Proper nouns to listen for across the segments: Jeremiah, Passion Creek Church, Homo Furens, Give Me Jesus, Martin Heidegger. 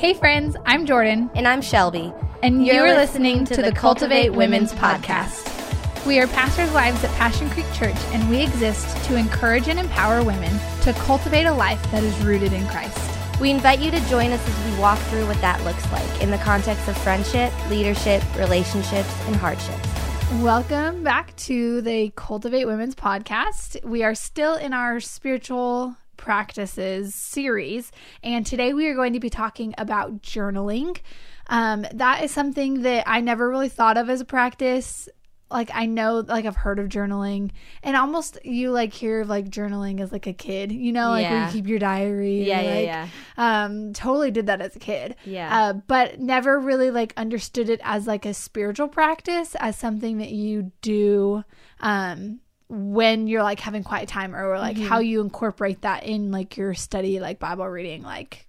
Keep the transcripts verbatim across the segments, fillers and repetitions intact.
Hey friends, I'm Jordan. And I'm Shelby. And you're, you're listening, listening to, to the Cultivate, Cultivate Women's, Women's Podcast. Podcast. We are pastors' wives at Passion Creek Church, and we exist to encourage and empower women to cultivate a life that is rooted in Christ. We invite you to join us as we walk through what that looks like in the context of friendship, leadership, relationships, and hardships. Welcome back to the Cultivate Women's Podcast. We are still in our spiritual practices series, and today we are going to be talking about journaling. Um, that is something that I never really thought of as a practice. Like I know, like I've heard of journaling, and almost you like hear of like journaling as like a kid, you know, like yeah. where you keep your diary. Yeah, yeah, like, yeah. Um, totally did that as a kid. Yeah. Uh, but never really like understood it as like a spiritual practice, as something that you do um, when you're like having quiet time, or like mm-hmm. how you incorporate that in like your study, like Bible reading, like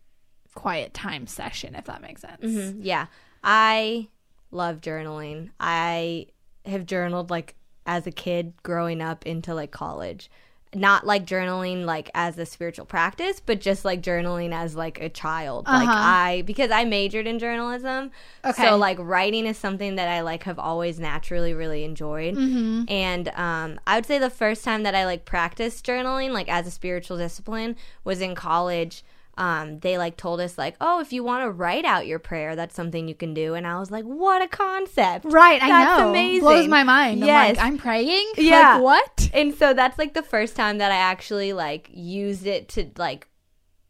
quiet time session, if that makes sense. Mm-hmm. Yeah, I love journaling. I have journaled like as a kid growing up into like college, not like journaling like as a spiritual practice, but just like journaling as like a child. Uh-huh. Like I, because I majored in journalism. Okay. So like writing is something that I like have always naturally really enjoyed. Mm-hmm. And um, I would say the first time that I like practiced journaling like as a spiritual discipline was in college. Um, they like told us like, oh, if you want to write out your prayer, that's something you can do. And I was like, what a concept. Right. That's I know. Amazing. Blows my mind. Yes. I'm like, I'm praying. Yeah. Like, what? And so that's like the first time that I actually like used it to like,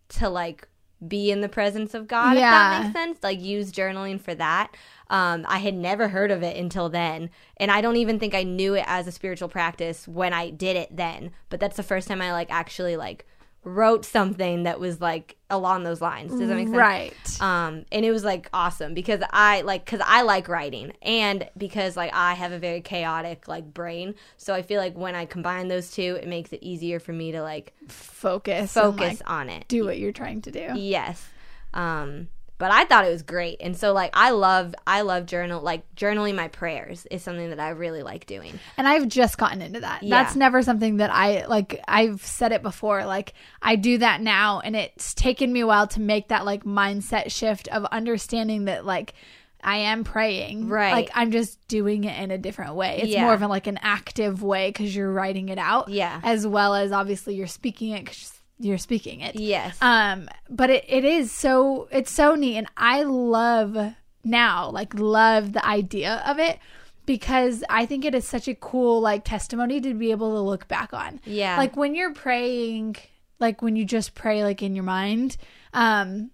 to like be in the presence of God. Yeah. If that makes sense. Like use journaling for that. Um, I had never heard of it until then. And I don't even think I knew it as a spiritual practice when I did it then. But that's the first time I like actually like wrote something that was like along those lines. Does that make sense? Right. Um, and it was like awesome because I like, cause I like writing, and because like I have a very chaotic like brain. So I feel like when I combine those two, it makes it easier for me to like focus, focus like, on it. Do what you're trying to do. Yes. Um, but I thought it was great. And so like I love I love journal like journaling my prayers is something that I really like doing. And I've just gotten into that. Yeah. That's never something that I like I've said it before. Like I do that now, and it's taken me a while to make that like mindset shift of understanding that like I am praying. Right. Like I'm just doing it in a different way. It's yeah. more of a, like an active way because you're writing it out. Yeah. As well as obviously you're speaking it because you're speaking it. Yes. Um, but it, it is so, it's so neat. And I love now, like love the idea of it, because I think it is such a cool like testimony to be able to look back on. Yeah. Like when you're praying, like when you just pray like in your mind, um,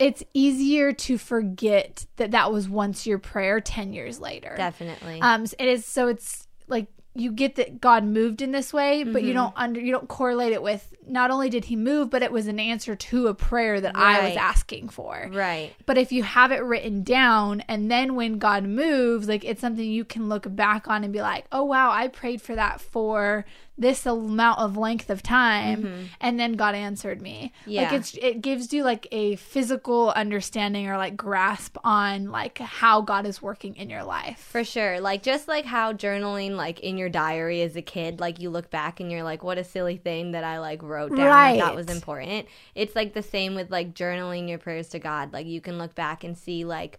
it's easier to forget that that was once your prayer ten years later. Definitely. Um, so it is. So it's like, you get that God moved in this way, but mm-hmm. you don't under you don't correlate it with not only did he move, but it was an answer to a prayer that right. I was asking for. Right. But if you have it written down, and then when God moves, like it's something you can look back on and be like, oh wow, I prayed for that for this amount of length of time, mm-hmm. and then God answered me. Yeah. Like it's it gives you like a physical understanding or like grasp on like how God is working in your life. For sure. Like just like how journaling like in your diary as a kid, like you look back and you're like, what a silly thing that I like wrote down. Right. Like, that was important. It's like the same with like journaling your prayers to God. Like you can look back and see like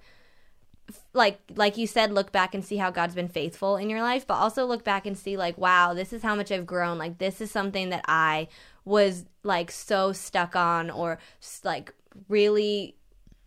Like like you said, look back and see how God's been faithful in your life, but also look back and see like, wow, this is how much I've grown. Like this is something that I was like so stuck on, or like really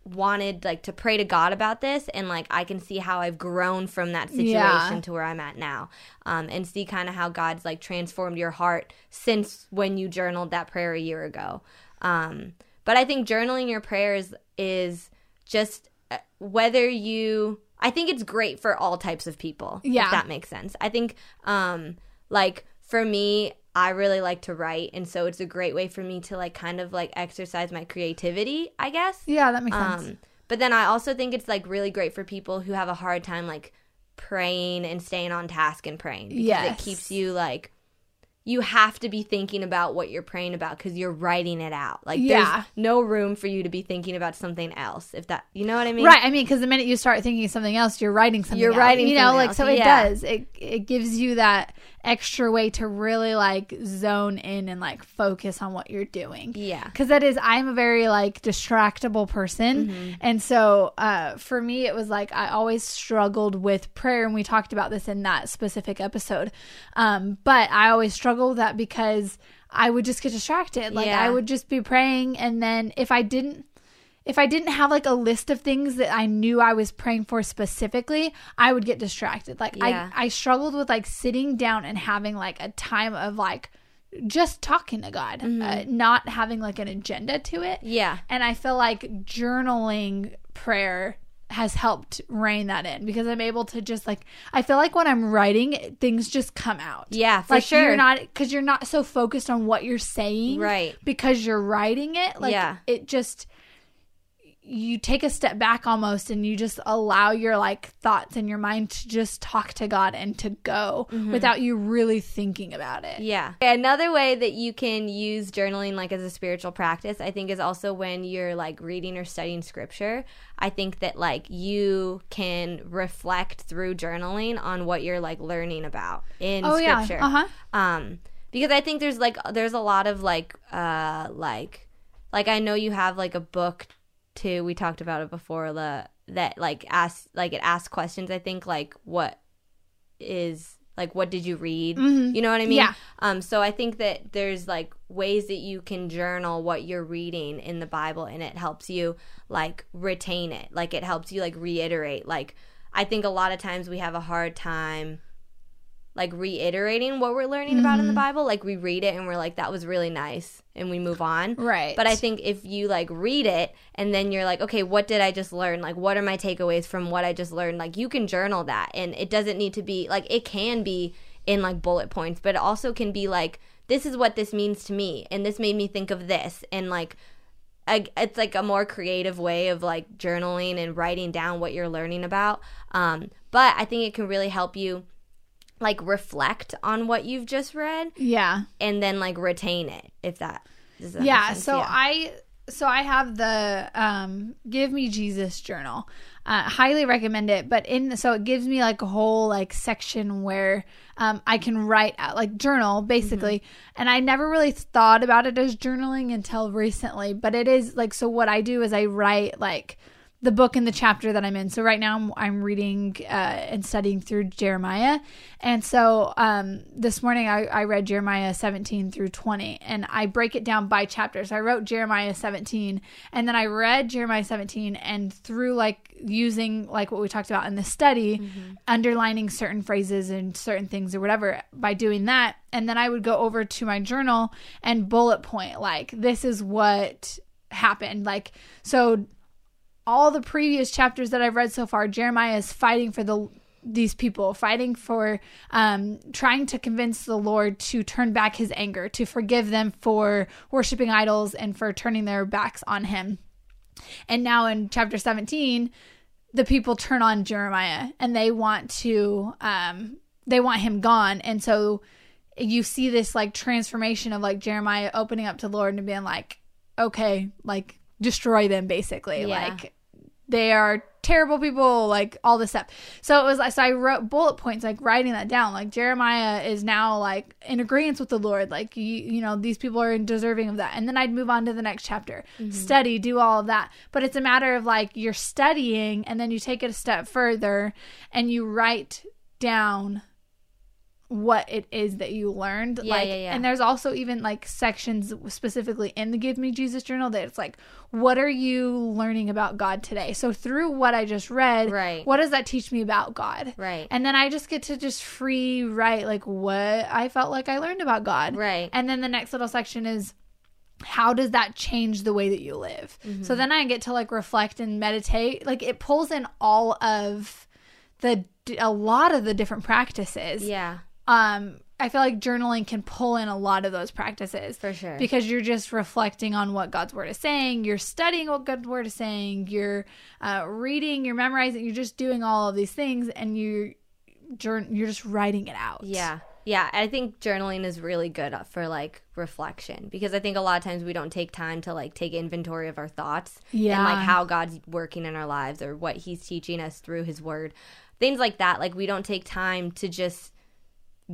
wanted like to pray to God about this, and like I can see how I've grown from that situation yeah. to where I'm at now, um, and see kind of how God's like transformed your heart since when you journaled that prayer a year ago. Um, but I think journaling your prayers is just whether you – I think it's great for all types of people, yeah. if that makes sense. I think, um, like, for me, I really like to write, and so it's a great way for me to, like, kind of, like, exercise my creativity, I guess. Yeah, that makes um, sense. But then I also think it's, like, really great for people who have a hard time, like, praying and staying on task and praying. Because yes. it keeps you, like – you have to be thinking about what you're praying about because you're writing it out. Like, yeah. there's no room for you to be thinking about something else. If that, you know what I mean? Right. I mean, because the minute you start thinking of something else, you're writing something. You're writing, out, you know, like else. So it yeah. does. It it gives you that extra way to really like zone in and like focus on what you're doing. Yeah. Because that is, I'm a very like distractible person. Mm-hmm. And so uh, for me, it was like I always struggled with prayer. And we talked about this in that specific episode. Um, but I always struggled with that because I would just get distracted. Like yeah. I would just be praying. And then if I didn't, If I didn't have like a list of things that I knew I was praying for specifically, I would get distracted. Like yeah. I, I struggled with like sitting down and having like a time of like just talking to God, mm-hmm. uh, not having like an agenda to it. Yeah. And I feel like journaling prayer has helped rein that in because I'm able to just like, I feel like when I'm writing, things just come out. Yeah, for like, sure. You're not, because you're not so focused on what you're saying. Right. Because you're writing it. Like yeah. it just... you take a step back almost and you just allow your like thoughts and your mind to just talk to God and to go mm-hmm. without you really thinking about it. Yeah. Another way that you can use journaling like as a spiritual practice, I think, is also when you're like reading or studying scripture. I think that like you can reflect through journaling on what you're like learning about in oh, scripture. Yeah. Uh-huh. Um, because I think there's like, there's a lot of like, uh, like, like I know you have like a book too, we talked about it before, the that like ask like it asks questions. I think like what is like what did you read? Mm-hmm. You know what I mean? Yeah. Um. So I think that there's like ways that you can journal what you're reading in the Bible, and it helps you like retain it. Like it helps you like reiterate. Like I think a lot of times we have a hard time like reiterating what we're learning mm-hmm. about in the Bible. Like we read it and we're like, that was really nice, and we move on. Right. But I think if you like read it and then you're like, okay, what did I just learn? Like what are my takeaways from what I just learned? Like you can journal that, and it doesn't need to be like, it can be in like bullet points, but it also can be like, this is what this means to me, and this made me think of this, and like I, it's like a more creative way of like journaling and writing down what you're learning about. Um, but I think it can really help you like reflect on what you've just read, yeah, and then like retain it, if that does that yeah so yeah. I so I have the um Give Me Jesus journal. Uh highly recommend it. But in so it gives me like a whole like section where um I can write out like journal basically, mm-hmm. and I never really thought about it as journaling until recently, but it is like, so what I do is I write like the book and the chapter that I'm in. So right now I'm, I'm reading uh, and studying through Jeremiah. And so um, this morning I, I read Jeremiah seventeen through twenty, and I break it down by chapter. So I wrote Jeremiah seventeen, and then I read Jeremiah seventeen, and through like using like what we talked about in the study, mm-hmm. underlining certain phrases and certain things or whatever by doing that. And then I would go over to my journal and bullet point, like this is what happened. Like, so all the previous chapters that I've read so far, Jeremiah is fighting for the these people, fighting for, um, trying to convince the Lord to turn back his anger, to forgive them for worshiping idols and for turning their backs on him. And now in chapter seventeen, the people turn on Jeremiah, and they want to, um, they want him gone. And so you see this like transformation of like Jeremiah opening up to the Lord and being like, okay, like, destroy them basically, yeah. like they are terrible people, like all this stuff. So it was like, so I wrote bullet points, like writing that down, like Jeremiah is now like in agreement with the Lord, like you, you know, these people are deserving of that. And then I'd move on to the next chapter, mm-hmm. study, do all of that. But it's a matter of like you're studying, and then you take it a step further and you write down what it is that you learned. Yeah, like, yeah, yeah. And there's also even like sections specifically in the Give Me Jesus journal that it's like, what are you learning about God today? So through what I just read, right. what does that teach me about God? Right. And then I just get to just free write like what I felt like I learned about God. Right. And then the next little section is, how does that change the way that you live? Mm-hmm. So then I get to like reflect and meditate. Like it pulls in all of the, a lot of the different practices. Yeah. Um, I feel like journaling can pull in a lot of those practices. For sure. Because you're just reflecting on what God's Word is saying. You're studying what God's Word is saying. You're uh, reading. You're memorizing. You're just doing all of these things, and you're, you're just writing it out. Yeah. Yeah. I think journaling is really good for, like, reflection. Because I think a lot of times we don't take time to, like, take inventory of our thoughts. Yeah. And, like, how God's working in our lives or what He's teaching us through His Word. Things like that. Like, we don't take time to just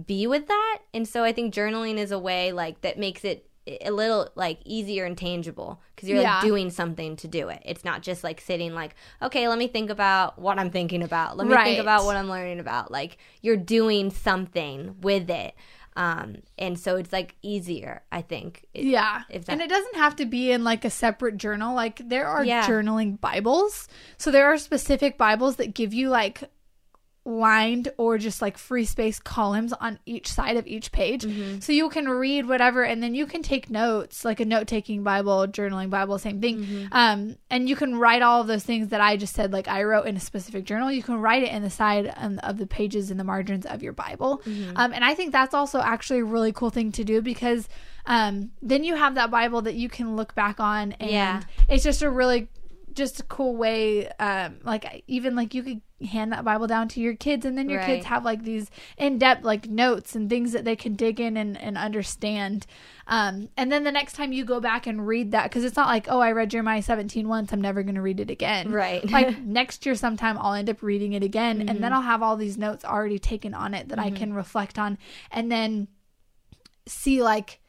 be with that. And so I think journaling is a way like that makes it a little like easier and tangible, because you're yeah. like doing something to do it. It's not just like sitting like, okay, let me think about what I'm thinking about. Let me right. think about what I'm learning about. Like you're doing something with it. Um, and so it's like easier, I think. It, yeah. If that- and it doesn't have to be in like a separate journal. Like there are yeah. journaling Bibles. So there are specific Bibles that give you like lined or just like free space columns on each side of each page. Mm-hmm. So you can read whatever, and then you can take notes, like a note-taking Bible, journaling Bible, same thing. Mm-hmm. Um, and you can write all of those things that I just said, like I wrote in a specific journal. You can write it in the side um, of the pages and the margins of your Bible. Mm-hmm. Um, and I think that's also actually a really cool thing to do, because um, then you have that Bible that you can look back on, and yeah. it's just a really just a cool way. Um, like even like you could hand that Bible down to your kids, and then your right. kids have like these in-depth like notes and things that they can dig in and, and understand. Um, and then the next time you go back and read that, because it's not like, oh, I read Jeremiah seventeen once, I'm never going to read it again. Right. Like next year sometime I'll end up reading it again. Mm-hmm. And then I'll have all these notes already taken on it that mm-hmm. I can reflect on, and then see like,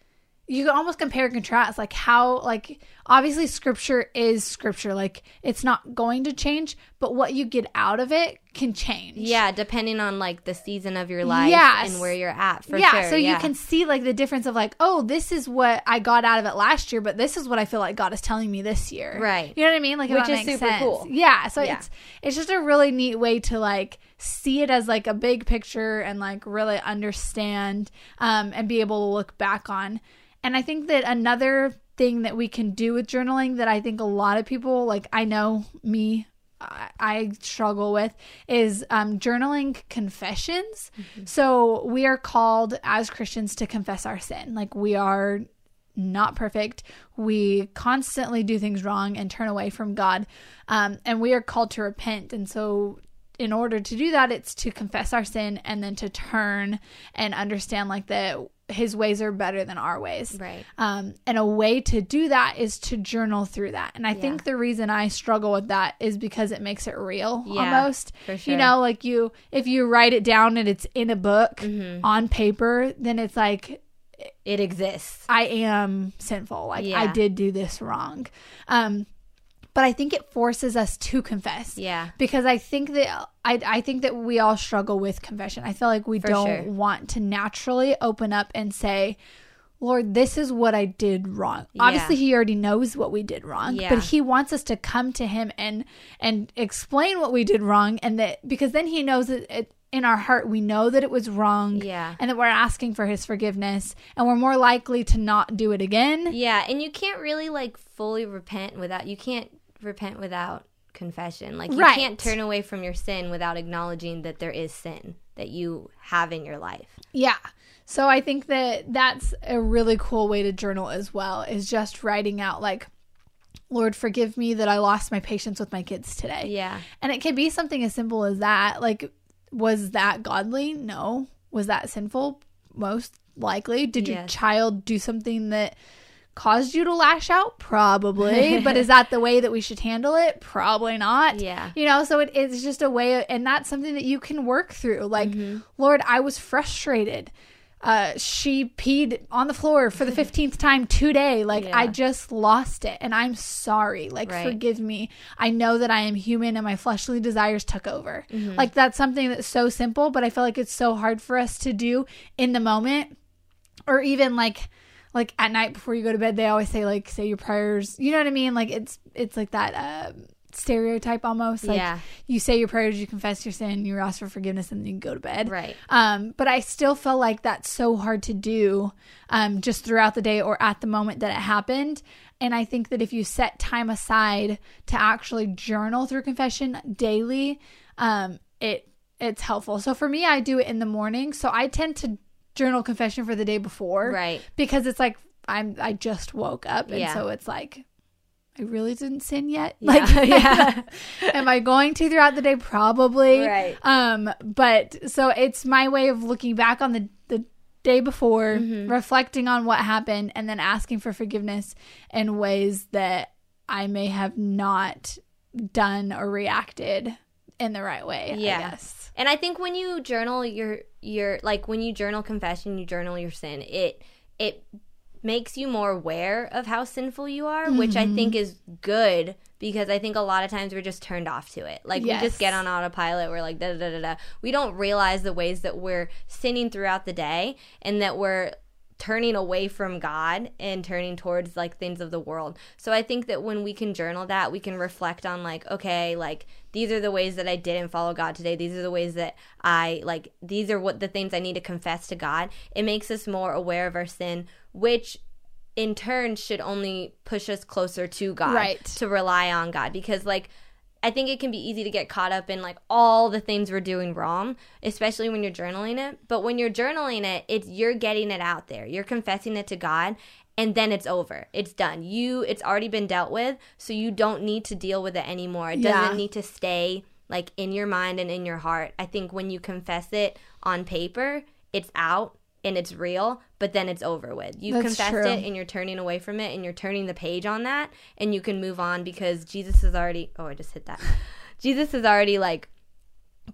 you can almost compare and contrast, like how, like, obviously scripture is scripture. Like, it's not going to change, but what you get out of it can change. Yeah, depending on, like, the season of your life yes. and where you're at, for yeah, sure. So yeah, so you can see, like, the difference of, like, oh, this is what I got out of it last year, but this is what I feel like God is telling me this year. Right. You know what I mean? Like, which is super sense. Cool. Yeah, so yeah. it's it's just a really neat way to, like, see it as like a big picture and, like, really understand um, and be able to look back on. And I think that another thing that we can do with journaling that I think a lot of people, like I know me, I, I struggle with is um, journaling confessions. Mm-hmm. So we are called as Christians to confess our sin. Like we are not perfect. We constantly do things wrong and turn away from God. Um, and we are called to repent. And so in order to do that, it's to confess our sin and then to turn and understand like that His ways are better than our ways. Right. Um, and a way to do that is to journal through that. And I yeah. think the reason I struggle with that is because it makes it real yeah, almost. For sure. You know, like you, if you write it down and it's in a book mm-hmm. on paper, then it's like, it exists. I am sinful. Like yeah. I did do this wrong. Um, But I think it forces us to confess. Yeah. Because I think that I, I think that we all struggle with confession. I feel like we For don't sure. want to naturally open up and say, Lord, this is what I did wrong. Yeah. Obviously, He already knows what we did wrong, yeah. but He wants us to come to Him and and explain what we did wrong, and that because then He knows that it, in our heart we know that it was wrong, yeah. and that we're asking for His forgiveness, and we're more likely to not do it again. Yeah, and you can't really like fully repent without you can't. repent without confession. Like you right. can't turn away from your sin without acknowledging that there is sin that you have in your life. Yeah. So I think that that's a really cool way to journal as well, is just writing out like, Lord, forgive me that I lost my patience with my kids today. Yeah. And it can be something as simple as that. Like, was that godly? No. Was that sinful? Most likely. Did yes. your child do something that caused you to lash out? Probably. But is that the way that we should handle it? Probably not. Yeah. You know, so it is just a way of, and that's something that you can work through. Like, mm-hmm. Lord, I was frustrated. Uh, she peed on the floor for the fifteenth time today. Like, yeah. I just lost it, and I'm sorry. Like, right. forgive me. I know that I am human, and my fleshly desires took over. Mm-hmm. Like, that's something that's so simple, but I feel like it's so hard for us to do in the moment, or even like, Like, at night before you go to bed, they always say, like, say your prayers. You know what I mean? Like, it's it's like that uh, stereotype almost. Like, yeah. you say your prayers, you confess your sin, you ask for forgiveness, and then you go to bed. Right. Um, but I still feel like that's so hard to do um, just throughout the day or at the moment that it happened. And I think that if you set time aside to actually journal through confession daily, um, it it's helpful. So, for me, I do it in the morning. So, I tend to journal confession for the day before, right? Because it's like I'm I just woke up, and yeah. so it's like I really didn't sin yet. Yeah. Like, yeah, am I going to throughout the day? Probably, right? Um, but so it's my way of looking back on the the day before, mm-hmm. reflecting on what happened, and then asking for forgiveness in ways that I may have not done or reacted in the right way, yeah. I guess. And I think when you journal your, your like, when you journal confession, you journal your sin, it it makes you more aware of how sinful you are, mm-hmm. which I think is good, because I think a lot of times we're just turned off to it. Like, yes. we just get on autopilot. We're like, da-da-da-da-da. We don't realize the ways that we're sinning throughout the day and that we're turning away from God and turning towards, like, things of the world. So I think that when we can journal that, we can reflect on, like, okay, like, these are the ways that I didn't follow God today. These are the ways that I, like, these are what the things I need to confess to God. It makes us more aware of our sin, which in turn should only push us closer to God, right. to rely on God. Because, like, I think it can be easy to get caught up in, like, all the things we're doing wrong, especially when you're journaling it. But when you're journaling it, it's you're getting it out there. You're confessing it to God, and then it's over. It's done. You, it's already been dealt with, so you don't need to deal with it anymore. It doesn't yeah. need to stay, like, in your mind and in your heart. I think when you confess it on paper, it's out and it's real, but then it's over with. You That's confessed true. It, and you're turning away from it, and you're turning the page on that, and you can move on because Jesus has already – oh, I just hit that. Jesus has already, like,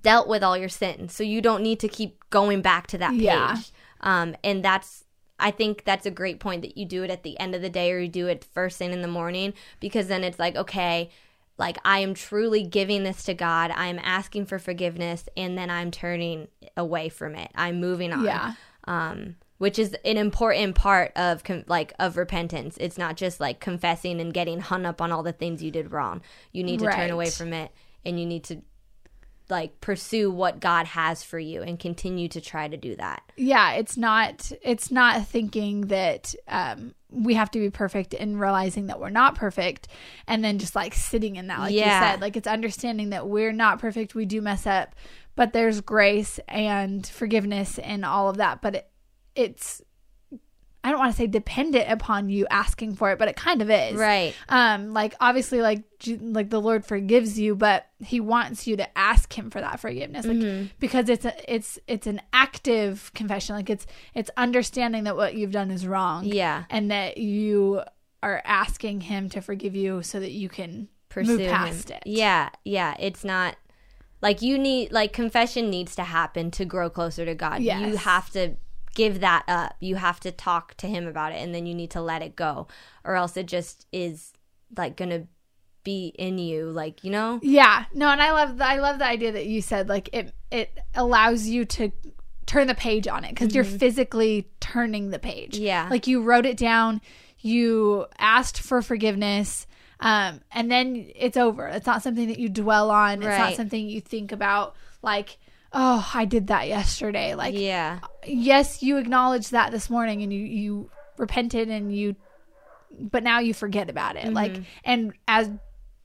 dealt with all your sin, so you don't need to keep going back to that page. Yeah. Um, and that's – I think that's a great point, that you do it at the end of the day or you do it first thing in the morning, because then it's like, okay – like, I am truly giving this to God. I am asking for forgiveness, and then I'm turning away from it. I'm moving on. Yeah. Um, which is an important part of, com- like, of repentance. It's not just, like, confessing and getting hung up on all the things you did wrong. You need to right. turn away from it, and you need to, like, pursue what God has for you and continue to try to do that. Yeah, it's not it's not thinking that um, we have to be perfect and realizing that we're not perfect, and then just, like, sitting in that, like yeah. you said. Like, it's understanding that we're not perfect. We do mess up, but there's grace and forgiveness and all of that. But it, it's, I don't want to say dependent upon you asking for it, but it kind of is. Right. Um, like, obviously, like, like the Lord forgives you, but he wants you to ask him for that forgiveness, like, mm-hmm. because it's a, it's, it's an active confession. Like, it's, it's understanding that what you've done is wrong. Yeah. And that you are asking him to forgive you so that you can pursue move past him. It. Yeah. Yeah. It's not, like, you need, like, confession needs to happen to grow closer to God. Yes. You have to give that up. You have to talk to him about it, and then you need to let it go, or else it just is, like, going to be in you, like, you know? Yeah. No, and I love the, I love the idea that you said, like, it it allows you to turn the page on it, because mm-hmm. you're physically turning the page. Yeah. Like, you wrote it down, you asked for forgiveness, um, and then it's over. It's not something that you dwell on. Right. It's not something you think about, like, oh, I did that yesterday. Like, yeah. Yes, you acknowledged that this morning, and you, you repented, and you, but now you forget about it. Mm-hmm. Like, and as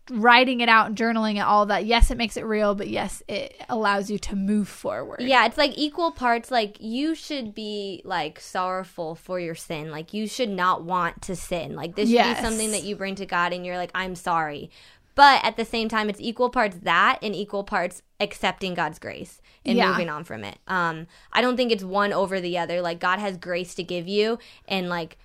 writing it out and journaling it, all that, yes, it makes it real, but yes, it allows you to move forward. Yeah, it's like equal parts. Like, you should be, like, sorrowful for your sin. Like, you should not want to sin. Like, this should yes. be something that you bring to God, and you're like, I'm sorry. But at the same time, it's equal parts that and equal parts accepting God's grace and yeah. moving on from it. Um, I don't think it's one over the other. Like, God has grace to give you, and, like,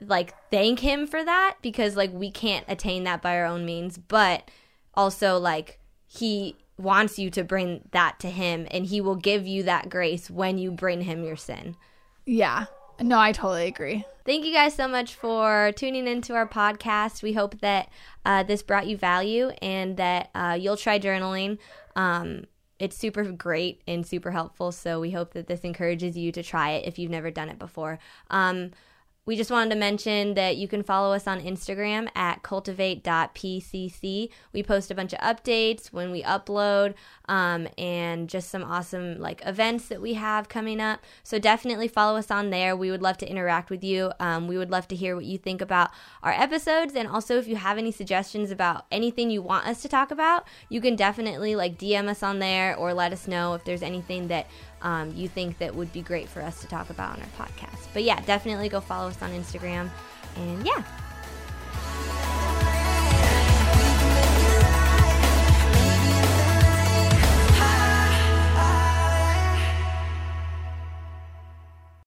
like thank him for that, because, like, we can't attain that by our own means. But also, like, he wants you to bring that to him, and he will give you that grace when you bring him your sin. Yeah. No, I totally agree. Thank you guys so much for tuning into our podcast. We hope that uh, this brought you value, and that uh, you'll try journaling. Um, it's super great and super helpful, so we hope that this encourages you to try it if you've never done it before. Um, we just wanted to mention that you can follow us on Instagram at cultivate dot p c c. We post a bunch of updates when we upload, um, and just some awesome, like, events that we have coming up. So definitely follow us on there. We would love to interact with you. Um, we would love to hear what you think about our episodes. And also, if you have any suggestions about anything you want us to talk about, you can definitely, like, D M us on there, or let us know if there's anything that Um, you think that would be great for us to talk about on our podcast. But yeah, definitely go follow us on Instagram. And yeah.